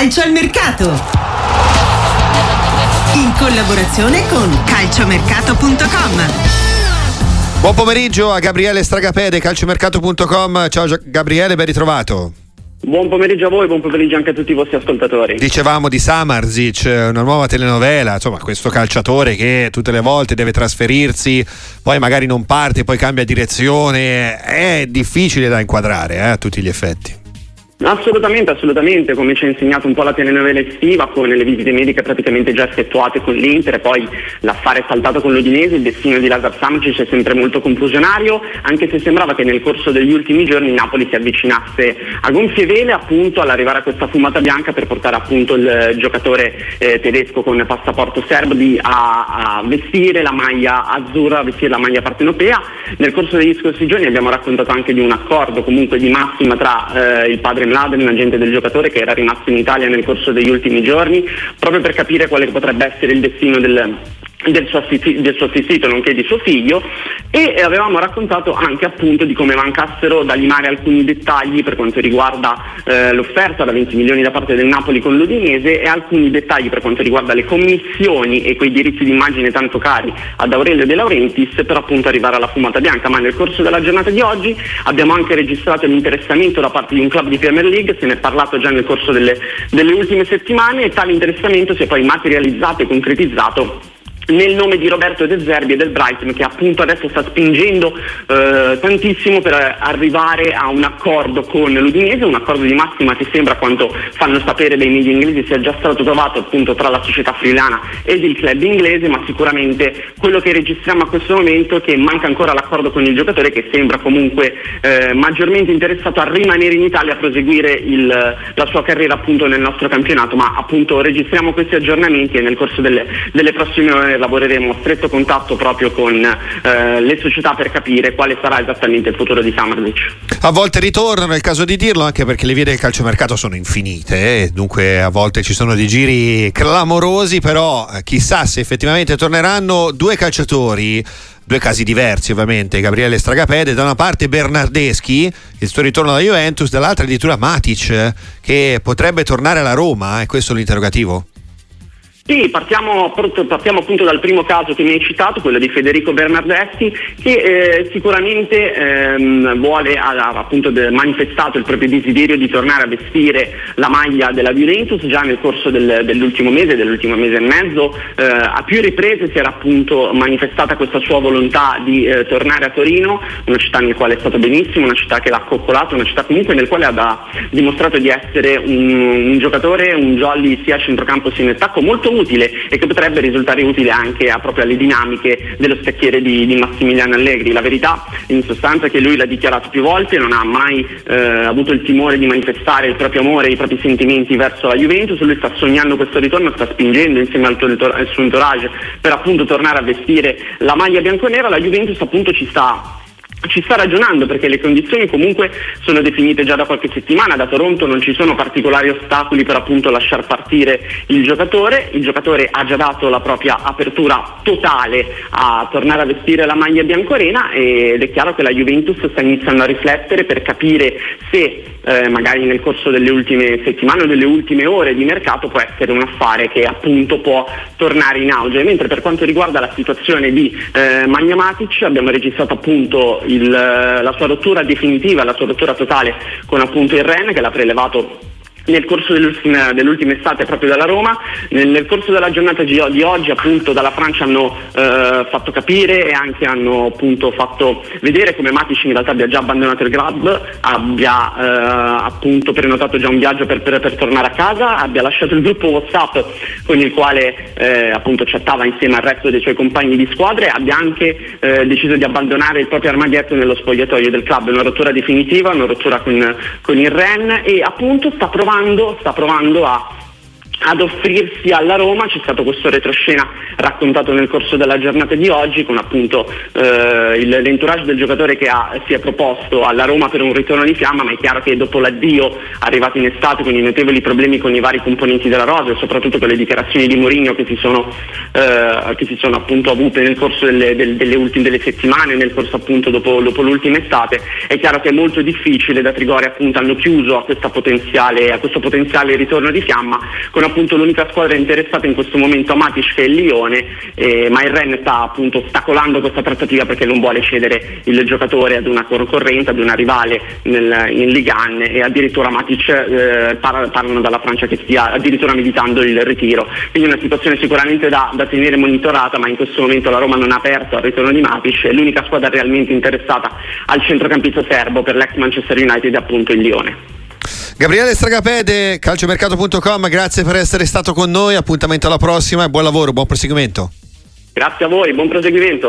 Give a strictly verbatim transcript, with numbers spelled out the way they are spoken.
Calcio al mercato, in collaborazione con calciomercato punto com. Buon pomeriggio a Gabriele Stragapede, calciomercato punto com. Ciao Gabriele, ben ritrovato. Buon pomeriggio a voi, buon pomeriggio anche a tutti i vostri ascoltatori. Dicevamo di Samardžić, una nuova telenovela, insomma questo calciatore che tutte le volte deve trasferirsi, poi magari non parte, poi cambia direzione, è difficile da inquadrare eh, a tutti gli effetti. Assolutamente, assolutamente, come ci ha insegnato un po' la telenovela estiva, con le visite mediche praticamente già effettuate con l'Inter e poi l'affare saltato con l'Udinese, il destino di Lazar Samardžić è sempre molto confusionario, anche se sembrava che nel corso degli ultimi giorni Napoli si avvicinasse a gonfie vele appunto all'arrivare a questa fumata bianca per portare appunto il giocatore eh, tedesco con passaporto serbo a, a vestire la maglia azzurra, a vestire la maglia partenopea. Nel corso degli scorsi giorni abbiamo raccontato anche di un accordo comunque di massima tra eh, il padre Laden, un agente del giocatore che era rimasto in Italia nel corso degli ultimi giorni, proprio per capire quale potrebbe essere il destino del Del suo, assistito, del suo assistito nonché di suo figlio, e avevamo raccontato anche appunto di come mancassero da limare alcuni dettagli per quanto riguarda eh, l'offerta da venti milioni da parte del Napoli con l'Udinese e alcuni dettagli per quanto riguarda le commissioni e quei diritti d'immagine tanto cari ad Aurelio De Laurentiis per appunto arrivare alla fumata bianca. Ma nel corso della giornata di oggi abbiamo anche registrato l'interessamento da parte di un club di Premier League, se ne è parlato già nel corso delle, delle ultime settimane, e tale interessamento si è poi materializzato e concretizzato nel nome di Roberto De Zerbi e del Brighton, che appunto adesso sta spingendo eh, tantissimo per arrivare a un accordo con l'Udinese, un accordo di massima che sembra, quanto fanno sapere dei media inglesi, sia già stato trovato appunto tra la società friulana ed il club inglese. Ma sicuramente quello che registriamo a questo momento è che manca ancora l'accordo con il giocatore, che sembra comunque eh, maggiormente interessato a rimanere in Italia, a proseguire il, la sua carriera appunto nel nostro campionato. Ma appunto registriamo questi aggiornamenti e nel corso delle, delle prossime ore lavoreremo a stretto contatto proprio con eh, le società per capire quale sarà esattamente il futuro di Samardžić. A volte ritornano, è il caso di dirlo, anche perché le vie del calciomercato sono infinite, eh? Dunque a volte ci sono dei giri clamorosi, però chissà se effettivamente torneranno due calciatori, due casi diversi ovviamente. Gabriele Stragapede, da una parte Bernardeschi, il suo ritorno alla Juventus, dall'altra addirittura Matić, che potrebbe tornare alla Roma, e eh? questo è l'interrogativo. Sì, partiamo, partiamo appunto dal primo caso che mi hai citato, quello di Federico Bernardeschi, che eh, sicuramente ehm, vuole, ha appunto de- manifestato il proprio desiderio di tornare a vestire la maglia della Juventus. Già nel corso del, dell'ultimo mese, dell'ultimo mese e mezzo, eh, a più riprese si era appunto manifestata questa sua volontà di eh, tornare a Torino, una città nel quale è stato benissimo, una città che l'ha coccolato, una città comunque nel quale ha da- dimostrato di essere un, un giocatore, un jolly sia a centrocampo sia in attacco, molto utile, e che potrebbe risultare utile anche a, proprio alle dinamiche dello scacchiere di, di Massimiliano Allegri. La verità in sostanza è che lui l'ha dichiarato più volte, non ha mai eh, avuto il timore di manifestare il proprio amore, i propri sentimenti verso la Juventus. Lui sta sognando questo ritorno, sta spingendo insieme al, al suo entourage per appunto tornare a vestire la maglia bianconera. La Juventus appunto ci sta ci sta ragionando, perché le condizioni comunque sono definite già da qualche settimana da Toronto, non ci sono particolari ostacoli per appunto lasciar partire il giocatore. Il giocatore ha già dato la propria apertura totale a tornare a vestire la maglia biancorena, ed è chiaro che la Juventus sta iniziando a riflettere per capire se eh, magari nel corso delle ultime settimane o delle ultime ore di mercato può essere un affare che appunto può tornare in auge. Mentre per quanto riguarda la situazione di eh, Magna Matić, abbiamo registrato appunto Il, la sua rottura definitiva, la sua rottura totale con appunto il Rennes, che l'ha prelevato nel corso dell'ultima, dell'ultima estate proprio dalla Roma. Nel, nel corso della giornata di, di oggi appunto dalla Francia hanno eh, fatto capire e anche hanno appunto fatto vedere come Matić in realtà abbia già abbandonato il club, abbia eh, appunto prenotato già un viaggio per, per, per tornare a casa, abbia lasciato il gruppo WhatsApp con il quale eh, appunto chattava insieme al resto dei suoi compagni di squadra, e abbia anche eh, deciso di abbandonare il proprio armadietto nello spogliatoio del club. Una rottura definitiva, una rottura con, con il Rennes, e appunto sta provando sta provando a ad offrirsi alla Roma. C'è stato questo retroscena raccontato nel corso della giornata di oggi, con appunto eh, il, l'entourage del giocatore che ha, si è proposto alla Roma per un ritorno di fiamma, ma è chiaro che dopo l'addio arrivato in estate con i notevoli problemi con i vari componenti della rosa e soprattutto con le dichiarazioni di Mourinho che si sono, eh, che si sono appunto avute nel corso delle, delle, delle ultime delle settimane, nel corso appunto dopo, dopo l'ultima estate, è chiaro che è molto difficile. Da Trigoria appunto hanno chiuso a, questa potenziale, a questo potenziale ritorno di fiamma, con appunto l'unica squadra interessata in questo momento a Matić che è il Lione, eh, ma il Rennes sta appunto ostacolando questa trattativa perché non vuole cedere il giocatore ad una concorrente, ad una rivale nel, in Ligue uno, e addirittura Matić eh, parla, parlano dalla Francia che stia addirittura meditando il ritiro, quindi una situazione sicuramente da, da tenere monitorata, ma in questo momento la Roma non ha aperto al ritorno di Matić, è l'unica squadra realmente interessata al centrocampista serbo per l'ex Manchester United, appunto il Lione. Gabriele Stragapede, calciomercato punto com, grazie per essere stato con noi, appuntamento alla prossima e buon lavoro, buon proseguimento. Grazie a voi, buon proseguimento.